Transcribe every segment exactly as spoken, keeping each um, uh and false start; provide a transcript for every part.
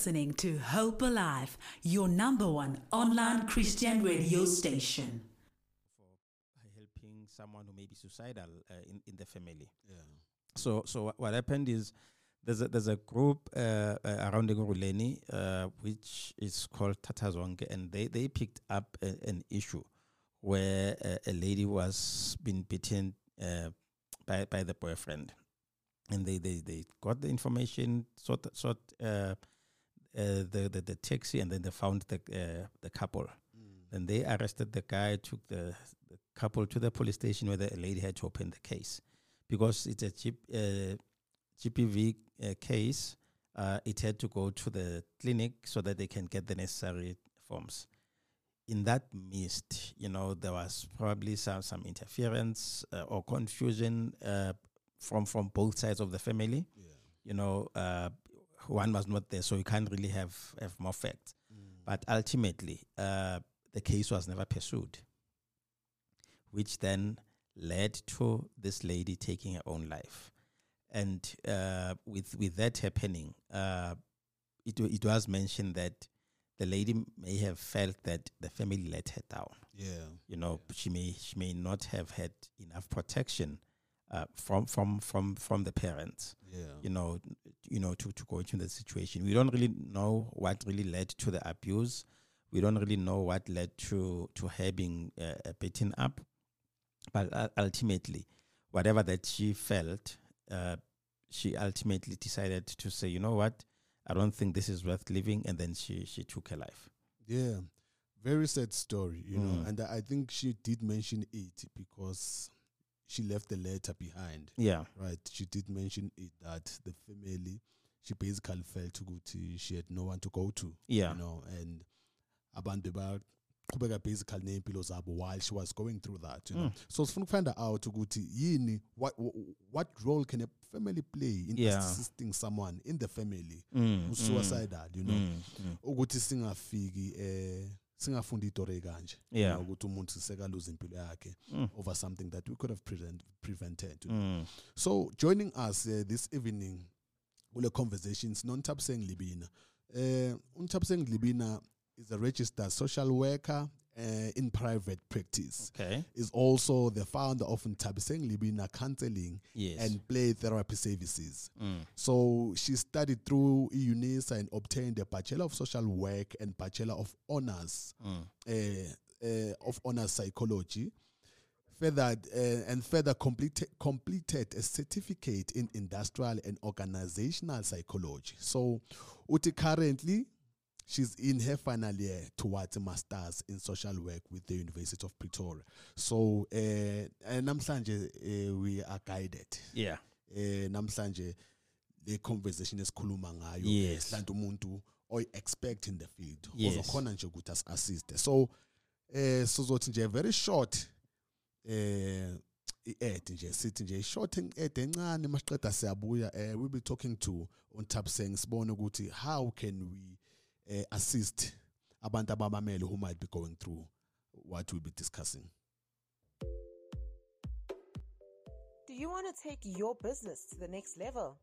listening to Hope Alive, your number one online Christian radio station. For helping someone who may be suicidal uh, in, in the family. Yeah. So so what happened is there's a, there's a group uh, uh, around the Guruleni, uh, which is called Tataswange, and they, they picked up a, an issue where uh, a lady was being beaten uh, by by the boyfriend. And they, they, they got the information, sought, sought uh, uh, the, the the taxi, and then they found the uh, the couple. Mm. Then they arrested the guy, took the, the couple to the police station where the lady had to open the case. Because it's a G, uh, G P V uh, case, uh, it had to go to the clinic so that they can get the necessary forms. In that midst, you know, there was probably some, some interference uh, or confusion uh, from from both sides of the family. Yeah. You know, uh, one was not there, so you can't really have, have more facts. Mm. But ultimately, uh, the case was never pursued, which then led to this lady taking her own life. And uh, with with that happening, uh, it it was mentioned that the lady may have felt that the family let her down. Yeah, you know, yeah. she may she may not have had enough protection uh, from from from from the parents. Yeah, you know, you know, to, to go into the situation. We don't really know what really led to the abuse. We don't really know what led to to her being uh, beaten up. But uh, ultimately, whatever that she felt, uh, she ultimately decided to say, you know what, I don't think this is worth living, and then she, she took her life. Yeah, very sad story, you mm. know, and I think she did mention it because she left the letter behind. Yeah. Right, she did mention it that the family, she basically felt to go to, she had no one to go to. Yeah. You know, and Abandubar basically impilo zabo while she was going through that, you know. Mm. So sifuna find out ukuthi yini what what role can a family play in yeah. assisting someone in the family mm. who's suicidal, mm. you know. Ukuthi singafiki eh singafundi itore kanje ukuthi umuntu siseka lose impilo yakhe over something that we could have prevent, prevented. You know? Mm. So joining us uh, this evening with the conversations Ntabiseng Libina. Eh uh, Ntabiseng Libina is a registered social worker uh, in private practice. Okay. Is also the founder of Ntabiseng Libina Counseling yes. and Play Therapy Services. Mm. So she studied through UNISA and obtained a Bachelor of Social Work and Bachelor of Honors mm. uh, uh, of Honors Psychology. Further uh, and further complete, completed a certificate in Industrial and Organizational Psychology. So uti currently she's in her final year towards a master's in social work with the University of Pretoria. So, uh, namhlanje uh, we are guided. Yeah. Uh, namhlanje the conversation is khuluma ngayo. Yes. Lanto umuntu oy expect in the field. Yes. Ozokhona nje ukuthi as assist. So, uh, sozothi nje very short uh, I-ed nje sithi nje short i-ed encane masiqeda siyabuya. Uh, we'll be talking to Ntabiseng sibone ukuthi how can we Uh, assist abantu abamamele who might be going through what we'll be discussing. Do you want to take your business to the next level?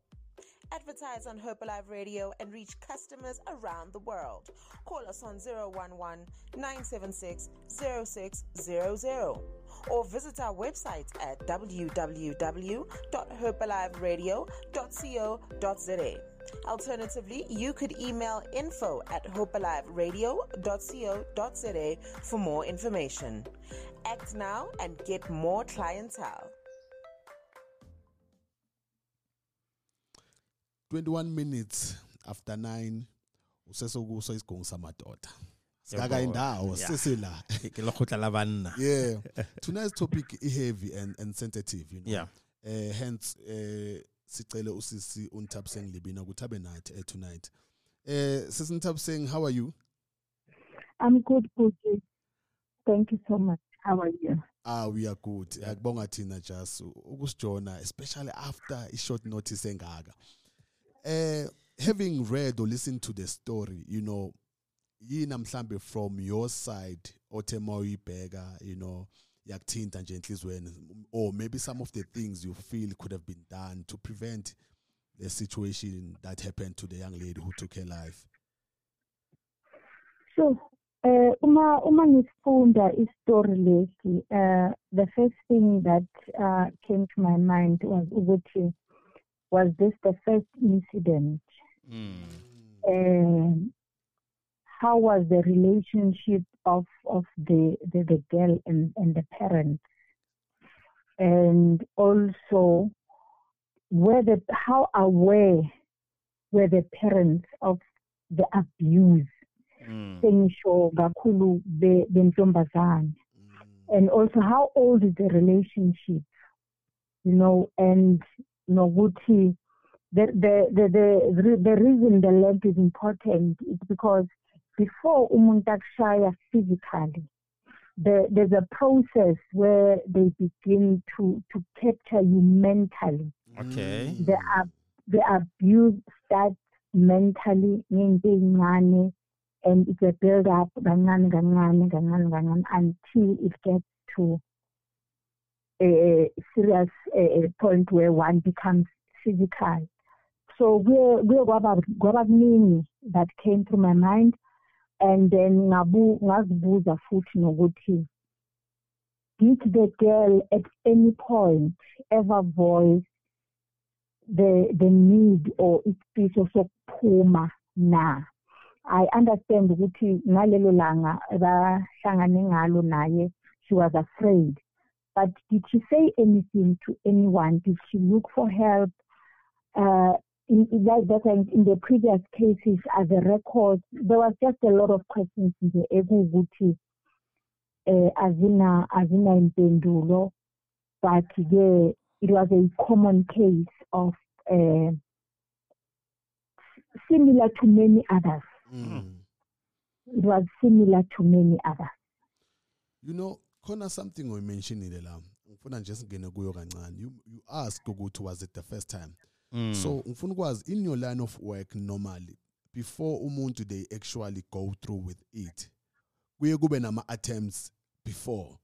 Advertise on Hope Alive Radio and reach customers around the world. Call us on zero one one nine seven six zero six zero zero or visit our website at w w w dot hope alive radio dot co dot z a. Alternatively, you could email info at hope alive radio dot co dot z a for more information. Act now and get more clientele. twenty-one minutes after nine, usesokuso isigungu samadoda. Sikaga indawo sisila. Ilokhutla labanna. Yeah. Tonight's topic is heavy and, and sensitive, you know. Yeah. Uh, hence uh, Sicele usisi Ntabiseng Libina kutabe night uh, tonight. Uh, Sis Ntabiseng, how are you? I'm good, good. Thank you so much. How are you? Ah, we are good. Akubonga thina just ukusijona, especially after short notice engaka. Uh, having read or listened to the story, you know, yina mhlambe from your side otemoyibheka, you know, or maybe some of the things you feel could have been done to prevent the situation that happened to the young lady who took her life. So, uh, uma uma nifunda is story lesi. Uh, the first thing that uh, came to my mind was ukuthi was this the first incident? Mm. Uh, how was the relationship of of the the, the girl and, and the parents? And also, were the, how aware were the parents of the abuse? Mm. And also, how old is the relationship? You know, and Noguti, the, the, the, the, the reason the length is important is because before Umuntashaya physically, The, there's a process where they begin to, to capture you mentally. Okay. The, the abuse starts mentally, and it's a build up until it gets to a serious a point where one becomes physical. So we're, we're that came to my mind. And then Nabu Nazbuza foot Noguti. Did the girl at any point ever voice the the need or its piece of puma na? I understand Guti Nalelo Langa Ba Sanganengalo Naye, she was afraid. But did she say anything to anyone? Did she look for help? Uh, In, in, in the previous cases, as a record, there was just a lot of questions in the Eguguti, uh, Azina, Azina in Pendulo, but yeah, it was a common case of uh, similar to many others. Mm. It was similar to many others. You know, Kona, something we mentioned in the lam. You you asked Gugutu, was it the first time? Mm. So, Mfungwa's in your line of work normally, before umuntu they actually go through with it, we go benama attempts before.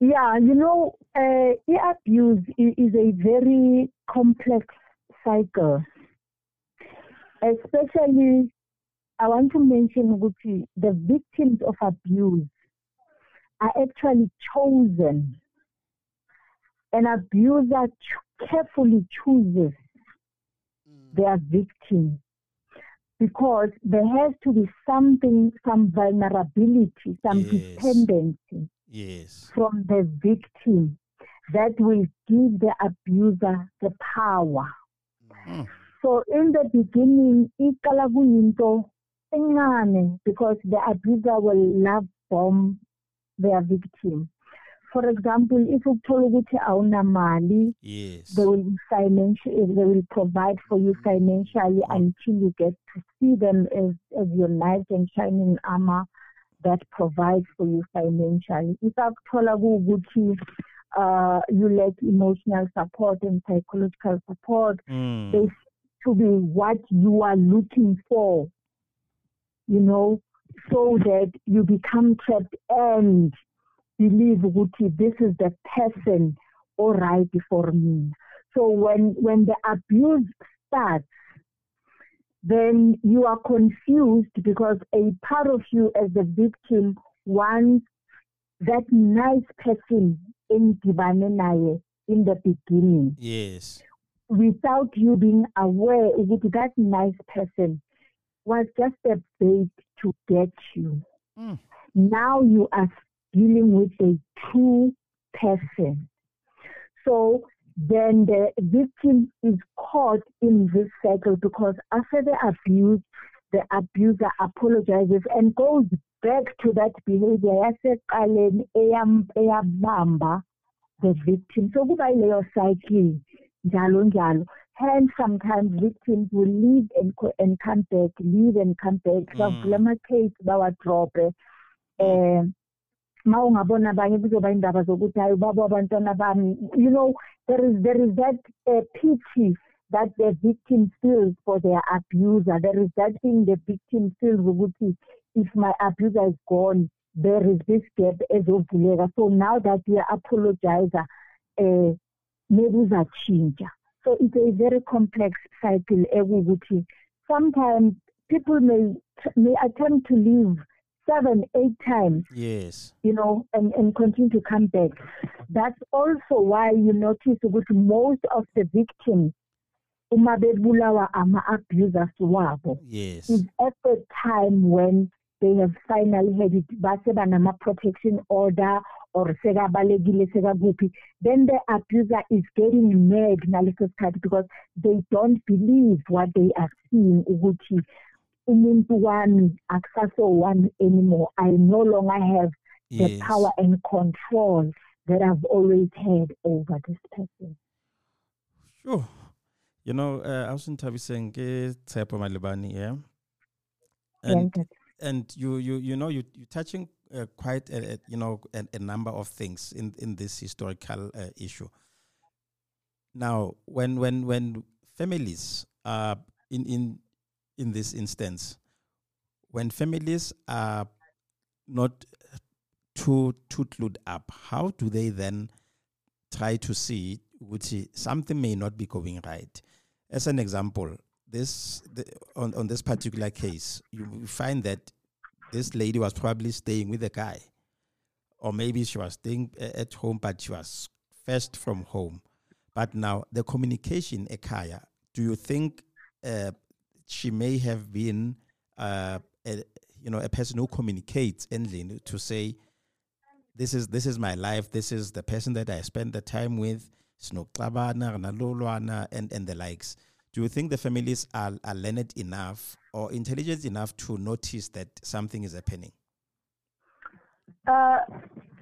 Yeah, you know, uh, abuse is a very complex cycle. Especially, I want to mention Guti, the victims of abuse are actually chosen. An abuser ch- carefully chooses mm. their victim because there has to be something, some vulnerability, some yes. dependency yes. from the victim that will give the abuser the power. Mm. So in the beginning, because the abuser will love bomb their victim. For example, if you told yes. they will financially, they will provide for you financially mm. until you get to see them as, as your knight and shining armor that provides for you financially. If I've told you uh, you lack emotional support and psychological support, mm. they to be what you are looking for, you know, so that you become trapped and believe Guti, this is the person all right for me. So when, when the abuse starts, then you are confused because a part of you as the victim wants that nice person in Dibanenaye in the beginning. Yes. Without you being aware Guti, that nice person was just a bait to get you. Mm. Now you are dealing with a true person. So then the victim is caught in this cycle because after the abuse, the abuser apologizes and goes back to that behavior. The victim. So by your psyche, and sometimes victims will leave and and come back, leave and come back. Mm. You know, there is there is that uh, pity that the victim feels for their abuser. There is that thing the victim feels, if my abuser is gone, there is this gap. So now that we are apologizing, uh, maybe that change. So it's a very complex cycle. Sometimes people may may attempt to leave seven, eight times. Yes. You know, and, and continue to come back. That's also why you notice with most of the victims, umabebulawa ama abusers wabo. Yes. Is at the time when they have finally had it, basebanama protection order or sega balegile sega gupi. Then the abuser is getting mad because they don't believe what they are seeing. Uguchi umuntu wami akusaso wami anymore. I no longer have the yes. power and control that I've always had over this person. Sure. You know, uh, I was in Ntabiseng Tshepo Malibane, yeah? And, yeah, and you, you, you know, you, you're touching uh, quite, a, a, you know, a, a number of things in, in this historical uh, issue. Now, when when when families are in, in in this instance, when families are not too too clued up, how do they then try to see which something may not be going right? As an example, this the, on, on this particular case, you find that this lady was probably staying with a guy, or maybe she was staying at home, but she was fetched from home. But now the communication, Ekaya, do you think uh, she may have been, uh, a, you know, a person who communicates endly to say, this is this is my life, this is the person that I spend the time with, and and the likes. Do you think the families are, are learned enough or intelligent enough to notice that something is happening? Uh,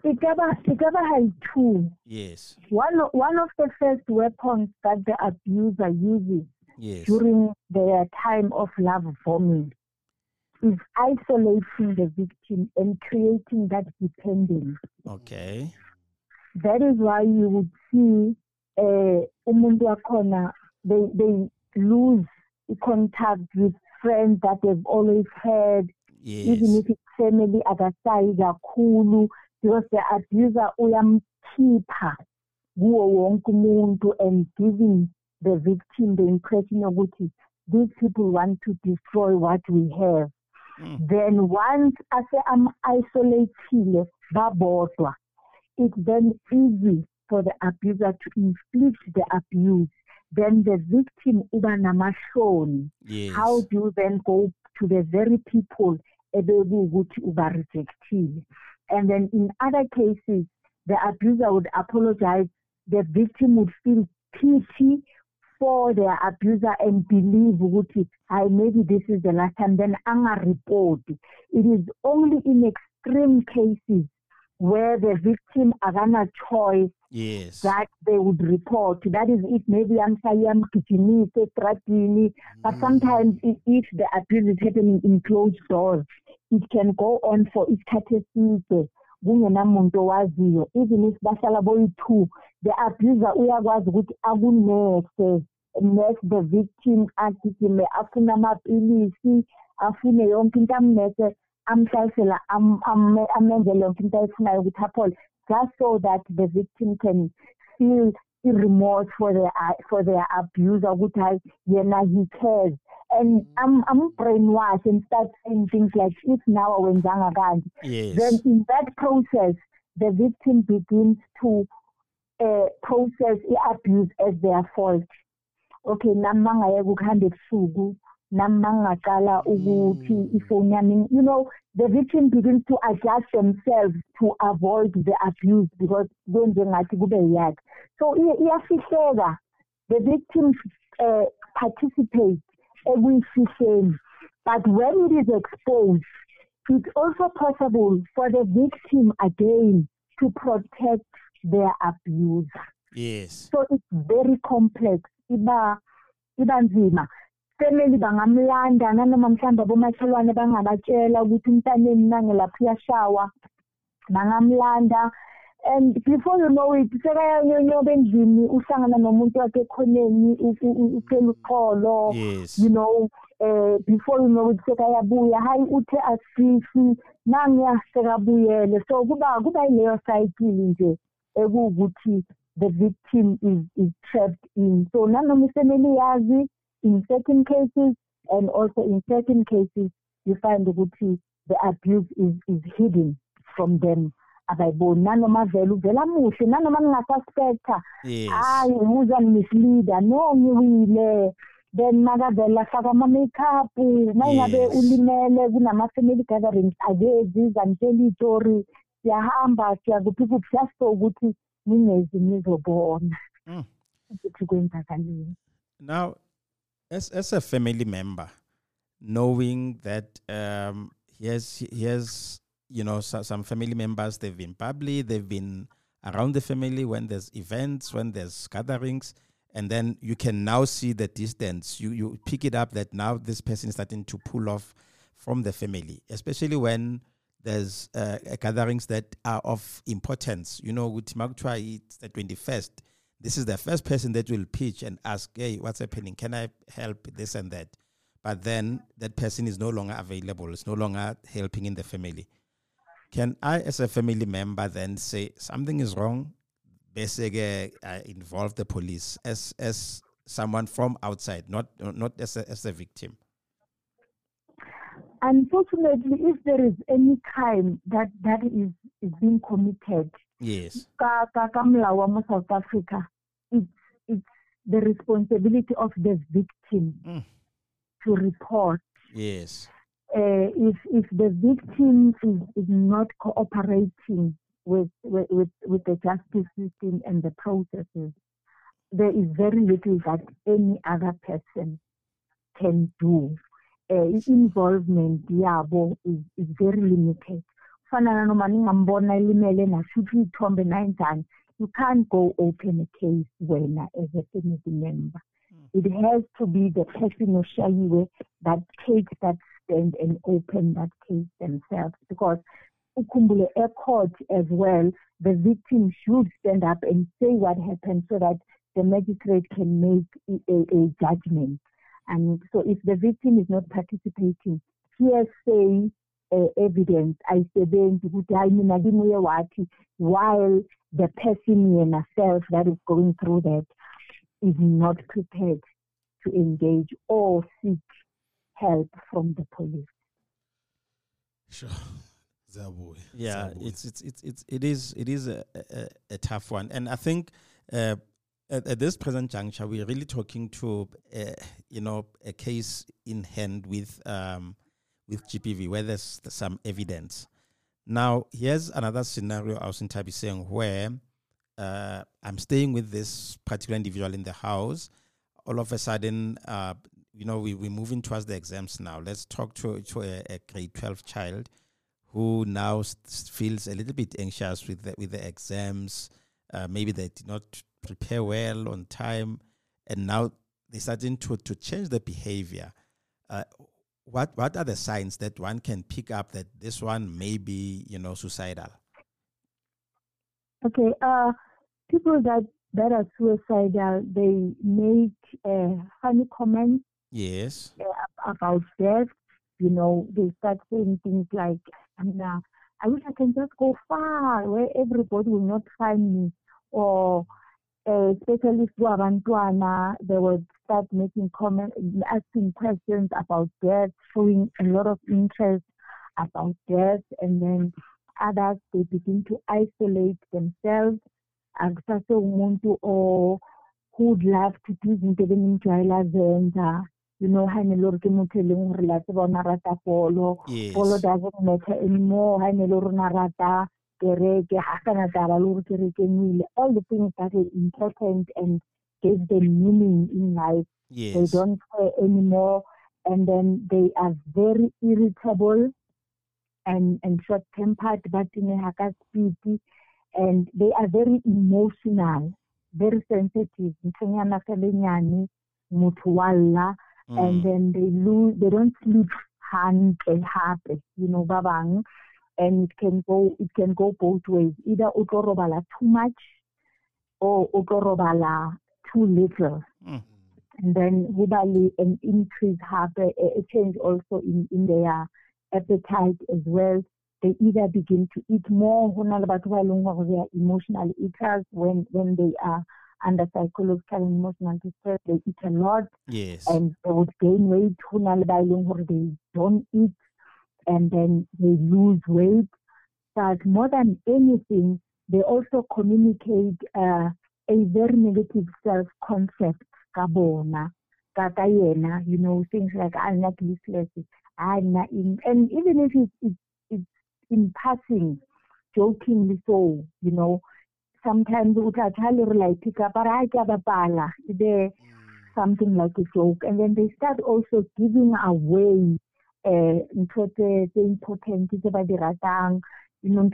it ever, it ever had two. Yes. One, one of the first weapons that the abuser uses yes. during their time of love bombing is isolating the victim and creating that dependence. Okay. That is why you would see umuntu uh, wakhona they they lose contact with friends that they've always had, yes. even if it's family akasayi kakhulu, because the abuser uyamkhipha kuwo wonke umuntu and giving the victim the impression yokuthi these people want to destroy what we have. Mm. Then once ase am-isolated babodwa, it's then easy for the abuser to inflict the abuse. Then the victim uba namashoni. Yes. How do you then go to the very people ukuthi uba rejected? And then in other cases, the abuser would apologize. The victim would feel pity for their abuser and believe ukuthi, I maybe this is the last time. Then anga report. It is only in extreme cases where the victim are gonna choice yes. that they would report. That is if maybe I'm saying kitcheni, setratini, but sometimes it, if the abuse is happening in closed doors, it can go on for isikhatheside. Even if bahlala boyi-two, the abuser uyakwazi ukuthi akunese, nurse the victim agijime afune amapilisi, afune yonke into amnese. I'm I'm I'm just so that the victim can feel remorse for their for their abuser, which I he cares. And I'm I'm brainwashed and start saying things like it now when Zangagan. Yes. Then in that process, the victim begins to uh, process the abuse as their fault. Okay, namanga yekukhande sugu. Mm. You know, the victim begins to adjust themselves to avoid the abuse because then they might go back. So the victim uh, participates every system, but when it is exposed, it's also possible for the victim again to protect their abuser. Yes. So it's very complex. Iba ibanzima. Family bangamlanda nanoma mhlamba bomakhelwane bangabatshela ukuthi umntaneni nangelapha uyashawa bangamlanda, and before you know it sekayonyoba endlini uhlangana nomuntu wakhe ekhoneni uphela uqholo, you know, uh, before you know it sekayabuya hayi uthe asifi nangiyasekabuyele. So kuba kuba leyo cycle nje ekuwukuthi the victim is, is trapped in. So nanoma isemeli yazi, in certain cases, And also in certain cases, you find that the abuse is, is hidden from them. Nanoma velu vela muhle nanoma ngasuspecta hayi umuza misleader no ngiwile then makavela faka makeup mayingabe ulimele kunama family gatherings akezi zanitshela itori siyahamba siyakuphi kuphi siyaso ukuthi ninezi nizobona ukuthi kwenza kanini. Now as as a family member, knowing that um he has he has you know, so, some family members, they've been public, they've been around the family when there's events, when there's gatherings, and then you can now see the distance. You you pick it up that now this person is starting to pull off from the family, especially when there's uh, gatherings that are of importance. You know, with Magtwa, it's the twenty-first. This is the first person that will pitch and ask, hey, what's happening? Can I help this and that? But then that person is no longer available. It's no longer helping in the family. Can I, as a family member, then say something is wrong? Basically, I involve the police as as someone from outside, not not as a, as a victim. Unfortunately, if there is any crime that that is, is being committed, yes, in South Africa, it's it's the responsibility of the victim mm. to report. Yes. Uh, if if the victim is, is not cooperating with, with with the justice system and the processes, there is very little that any other person can do. Uh, involvement, yabo, is, is very limited. You can't go open a case when as a family member. It has to be the person of Shayiwe that takes that stand and open that case themselves, because Ukumbule Air Court as well, the victim should stand up and say what happened so that the magistrate can make a, a judgment. And so if the victim is not participating, hearsay uh, evidence, I say then, while the person in herself that is going through that is not prepared to engage or seek help from the police. Sure. Yeah, it's it's it's it's it is it is a, a, a tough one, and I think uh, at, at this present juncture, we're really talking to uh, you know a case in hand with um, with G P V where there's some evidence. Now, here's another scenario I was in Ntabiseng where. Uh, I'm staying with this particular individual in the house. All of a sudden, uh, you know, we, we're moving towards the exams now. Let's talk to, to a, a grade twelve child who now st- feels a little bit anxious with the, with the exams. Uh, maybe they did not prepare well on time. And now they're starting to, to change the behavior. Uh, what, what are the signs that one can pick up that this one may be, you know, suicidal? Okay, uh, people that, that are suicidal, they make uh, funny comments. Yes. Uh, about death. You know, they start saying things like, uh, I wish I can just go far where everybody will not find me. Or uh, especially through Avantuana, they would start making comments, asking questions about death, showing a lot of interest about death, and then others, they begin to isolate themselves. And so umuntu or who'd love to do something and you know, Hanelor Kimutelung relates about Narata Polo. Polo doesn't matter anymore. Hanelor Narata, Gereke, Hakanadalur, Gereke, all the things that are important and give them meaning in life. Yes. They don't care anymore. And then they are very irritable. And, and short-tempered, but in a haka speedy, and they are very emotional, very sensitive. Mm. And then they lose, they don't sleep hand and happy, you know, babang. And it can go, it can go both ways. Either utorobala too much, or utorobala too little. Mm. And then hubali an increase happen, a change also in in their appetite as well. They either begin to eat more, they are emotional eaters when, when they are under psychological and emotional distress, they eat a lot. Yes. And they would gain weight, or they don't eat, and then they lose weight. But more than anything, they also communicate uh, a very negative self-concept. Kabona, kakayena, you know, things like, I'm not useless, I'm not in, and even if it's, it's, it's in passing, jokingly so, you know, sometimes like pick up they're something like a joke, and then they start also giving away uh the importance about the ratang, you know,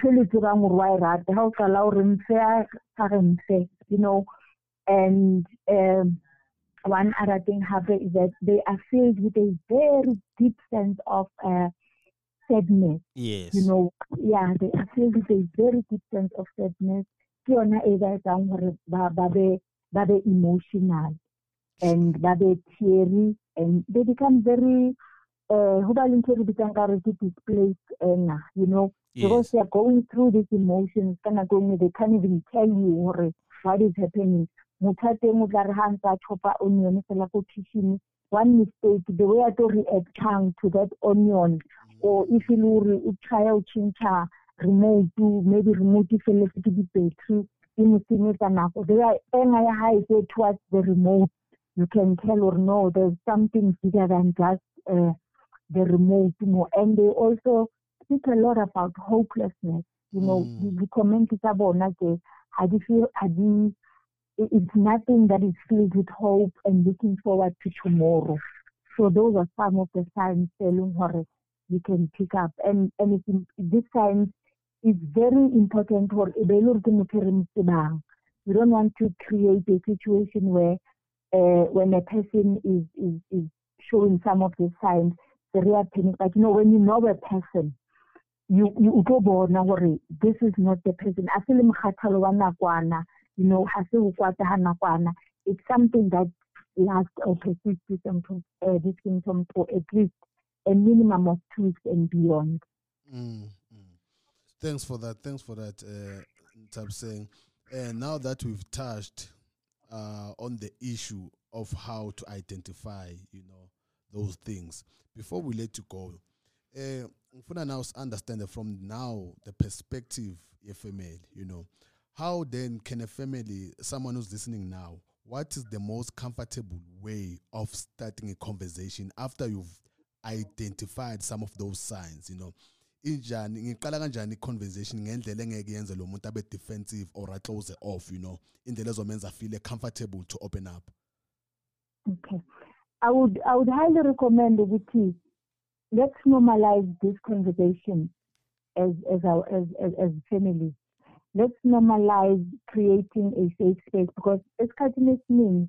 you know, and um, one other thing happened is that they are filled with a very deep sense of uh, sadness. Yes. You know, yeah, they are filled with a very deep sense of sadness. They're emotional and they're teary, and they become very uh, displaced, and, you know, yes. Because they're going through these emotions, they can't even tell you what is happening. One mistake, the way I react to that onion, or if you try out chincha, remove to maybe remove the battery, and I high say towards the remote, you can tell or no, there's something bigger than just uh, the remote, you know. And they also speak a lot about hopelessness, you know, mm. the comment is about I feel I do. It's nothing that is filled with hope and looking forward to tomorrow. So those are some of the signs you can pick up. And and it's, this sign is very important. You don't want to create a situation where uh, when a person is, is, is showing some of the signs, the real panic. But you know, when you know a person, you you go bored, no worry. This is not the person. You know, it's something that lasts or persists this symptom for at least a minimum of two weeks and beyond. Mm, mm. Thanks for that. Thanks for that, uh, Ntabiseng. And now that we've touched uh, on the issue of how to identify, you know, those things, before we let you go, uh, Mfuna now understand that from now the perspective of a male, you know. How then can a family, someone who's listening now, what is the most comfortable way of starting a conversation after you've identified some of those signs, you know? In conversation, a bit defensive or a close off, you know, in the lesson means I feel comfortable to open up. Okay. I would I would highly recommend that let's normalize this conversation as as our as as, as families. Let's normalize creating a safe space, because as kindness means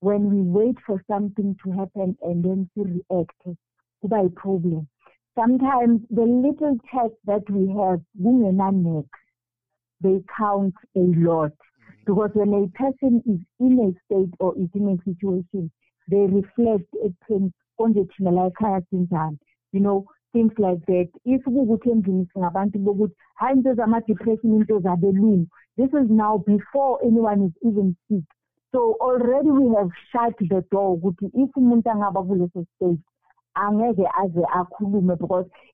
when we wait for something to happen and then to react to by problem. Sometimes the little checks that we have, they count a lot. Because when a person is in a state or is in a situation, they reflect it on the, you know, things like that. If we can do depression, this is now before anyone is even sick. So already we have shut the door. Because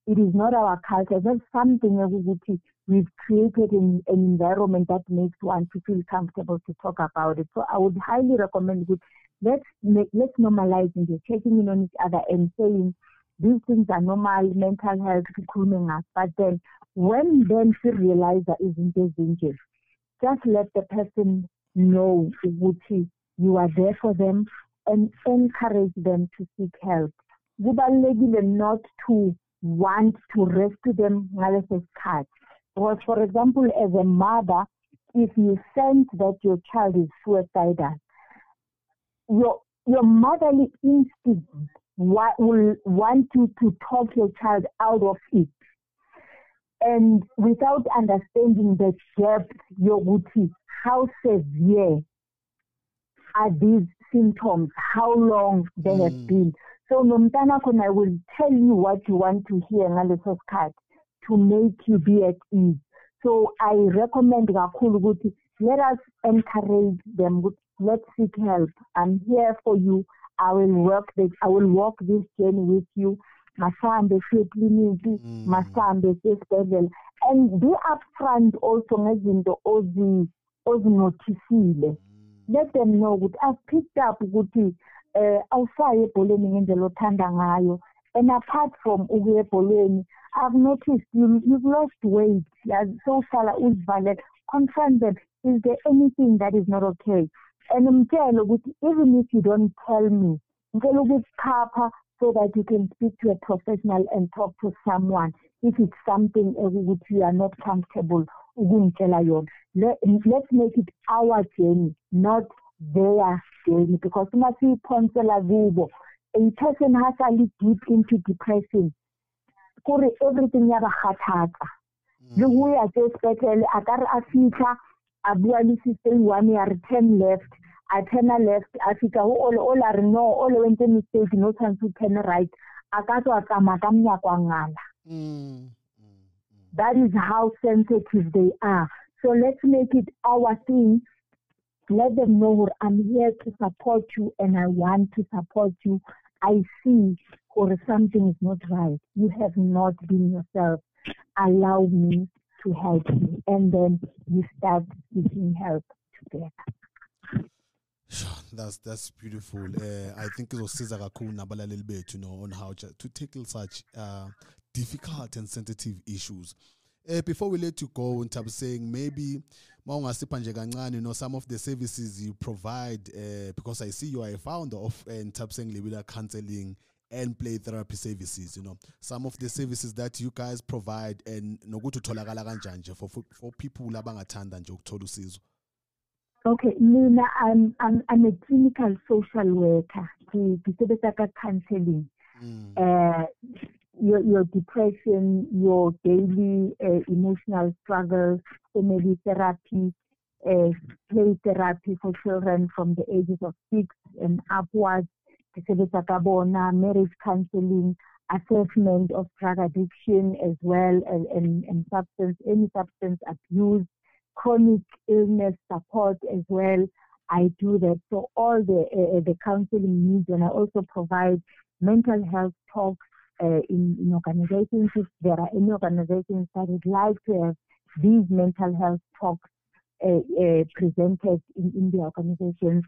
it is not our culture. That's something we've created in an environment that makes one to feel comfortable to talk about it. So I would highly recommend it. Let's make, let's normalize it, checking in on each other and saying, these things are normal, mental health, but then when then she realizes that isn't this danger, just let the person know you are there for them and encourage them to seek help. We are not to want to rescue them. Because, for example, as a mother, if you sense that your child is suicidal, your, your motherly instinct what will want you to talk your child out of it, and without understanding the depth, your routine, how severe are these symptoms, how long they mm. have been. So Nomtana Kona will tell you what you want to hear and let us cut to make you be at ease. So I recommend let us encourage them. Let's seek help. I'm here for you. I will work this. I will walk this journey with you. Masande flipping, masande sesibele, and be upfront also ngezinto ozi ozinotisile. Let them know that I've picked up ukuthi eh awusaye ebholeni ngendlela othanda ngayo. And apart from ukuye ebholeni, I've noticed you, you've lost weight. So sala uzivalele. Confront them. Is there anything that is not okay? And I'm telling you, even if you don't tell me, get Papa so that you can speak to a professional and talk to someone if it's something which you are not comfortable. Let's make it our journey, not their journey, because you must see counselor vivo. A person has a little deep into depression. Everything the way I say special, I got a feature. Abuani system one year ten left, I ten left, Africa all all are no, all went in mistake, no time to ten right. Akato akamakamya kwangala. That is how sensitive they are. So let's make it our thing. Let them know I'm here to support you and I want to support you. I see or something is not right. You have not been yourself. Allow me to help you, and then you start seeking help together. That's that's beautiful. Uh, I think it was Cesar Akun Nabala a little bit, you know, on how to tackle such uh, difficult and sensitive issues. Uh, before we let you go, Ntabiseng, maybe you know, some of the services you provide, uh, because I see you are a founder of uh, Ntabiseng Libina Counseling and play therapy services, you know, some of the services that you guys provide and no go to tholakala kanjanje for for people labangathanda nje ukuthola usizo. Okay, mina I'm I'm I'm a clinical social worker. The the counseling, mm. uh, your your depression, your daily uh, emotional struggles, family therapy, uh, play therapy for children from the ages of six and upwards. Marriage counseling, assessment of drug addiction as well, and, and, and substance, any substance abuse, chronic illness support as well. I do that. So all the uh, the counseling needs, and I also provide mental health talks uh, in, in organizations. If there are any organizations that would like to have these mental health talks uh, uh, presented in, in the organizations,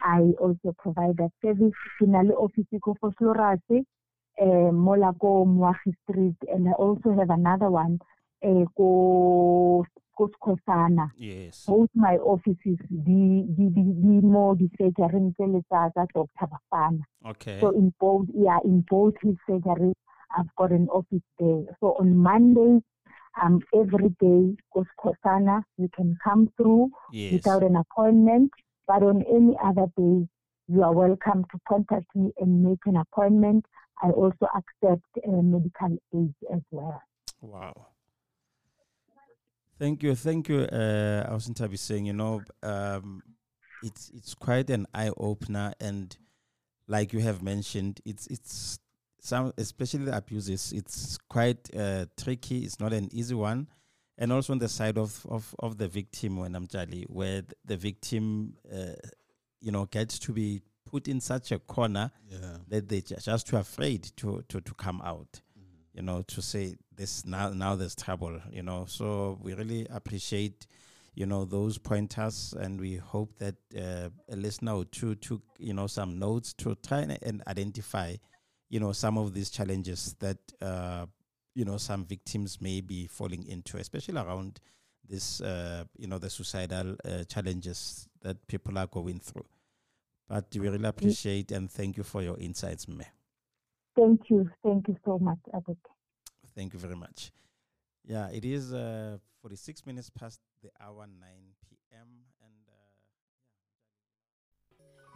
I also provide that service. Finally, office for Florasi, Molako, Mwashi Street, and I also have another one, Ko Kosana. Yes. Both my offices, the the the more the surgery of Tabafana. Okay. So in both, yeah, in both his surgeries, I've got an office there. So on Mondays, um, every day, Kosana, you can come through yes. without an appointment. But on any other day, you are welcome to contact me and make an appointment. I also accept uh, medical aid as well. Wow. Thank you. Thank you. Uh, I was Ntabiseng, you know, um, it's it's quite an eye-opener. And like you have mentioned, it's, it's some, especially the abuses, it's quite uh, tricky. It's not an easy one. And also on the side of, of, of the victim, when I'm Jali, where the victim, uh, you know, gets to be put in such a corner yeah. that they're just too afraid to, to, to come out, mm-hmm. you know, to say this now, now there's trouble, you know. So we really appreciate, you know, those pointers, and we hope that uh, a listener or two took, you know, some notes to try and identify, you know, some of these challenges that, uh, you know, some victims may be falling into, especially around this, uh, you know, the suicidal uh, challenges that people are going through. But we really appreciate and thank you for your insights, ma'am. Thank you. Thank you so much, Abed. Thank you very much. Yeah, it is uh, forty-six minutes past the hour, nine p.m.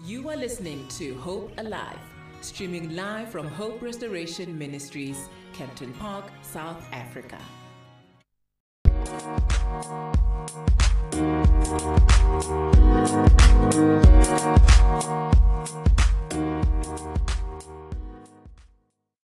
And uh, you are listening to Hope Alive, streaming live from Hope Restoration Ministries, Kempton Park, South Africa.